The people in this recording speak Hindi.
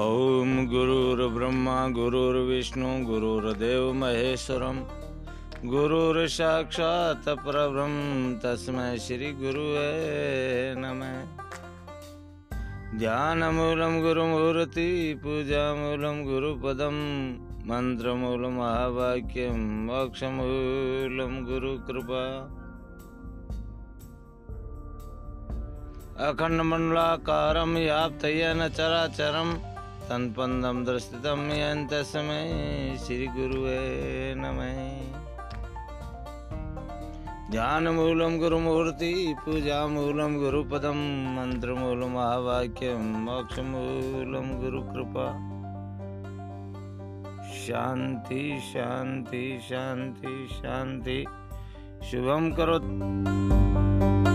ओम गुरुर्ब्रह्मा गुरुर्विष्णु गुरुर्देव महेश्वरम गुरुर्साक्षात् परब्रह्म तस्मै श्री गुरुवे नमः। ध्यानमूलं गुरुमूर्ति पूजामूलं गुरुपदम मंत्रमूलं महावाक्यं मोक्षमूलं गुरुकृपा। अखंडमंडलाकारं व्याप्तयेन चराचरं तन्पदं दृष्टितं येन तस्मै श्रीगुरुवे नमः। ध्यानमूलं गुरुमूर्ति पूजामूलं गुरुपदं मंत्रमूलं महावाक्यं मोक्षमूलं गुरुकृपा। शांति शांति शांति शांति शुभम करोतु।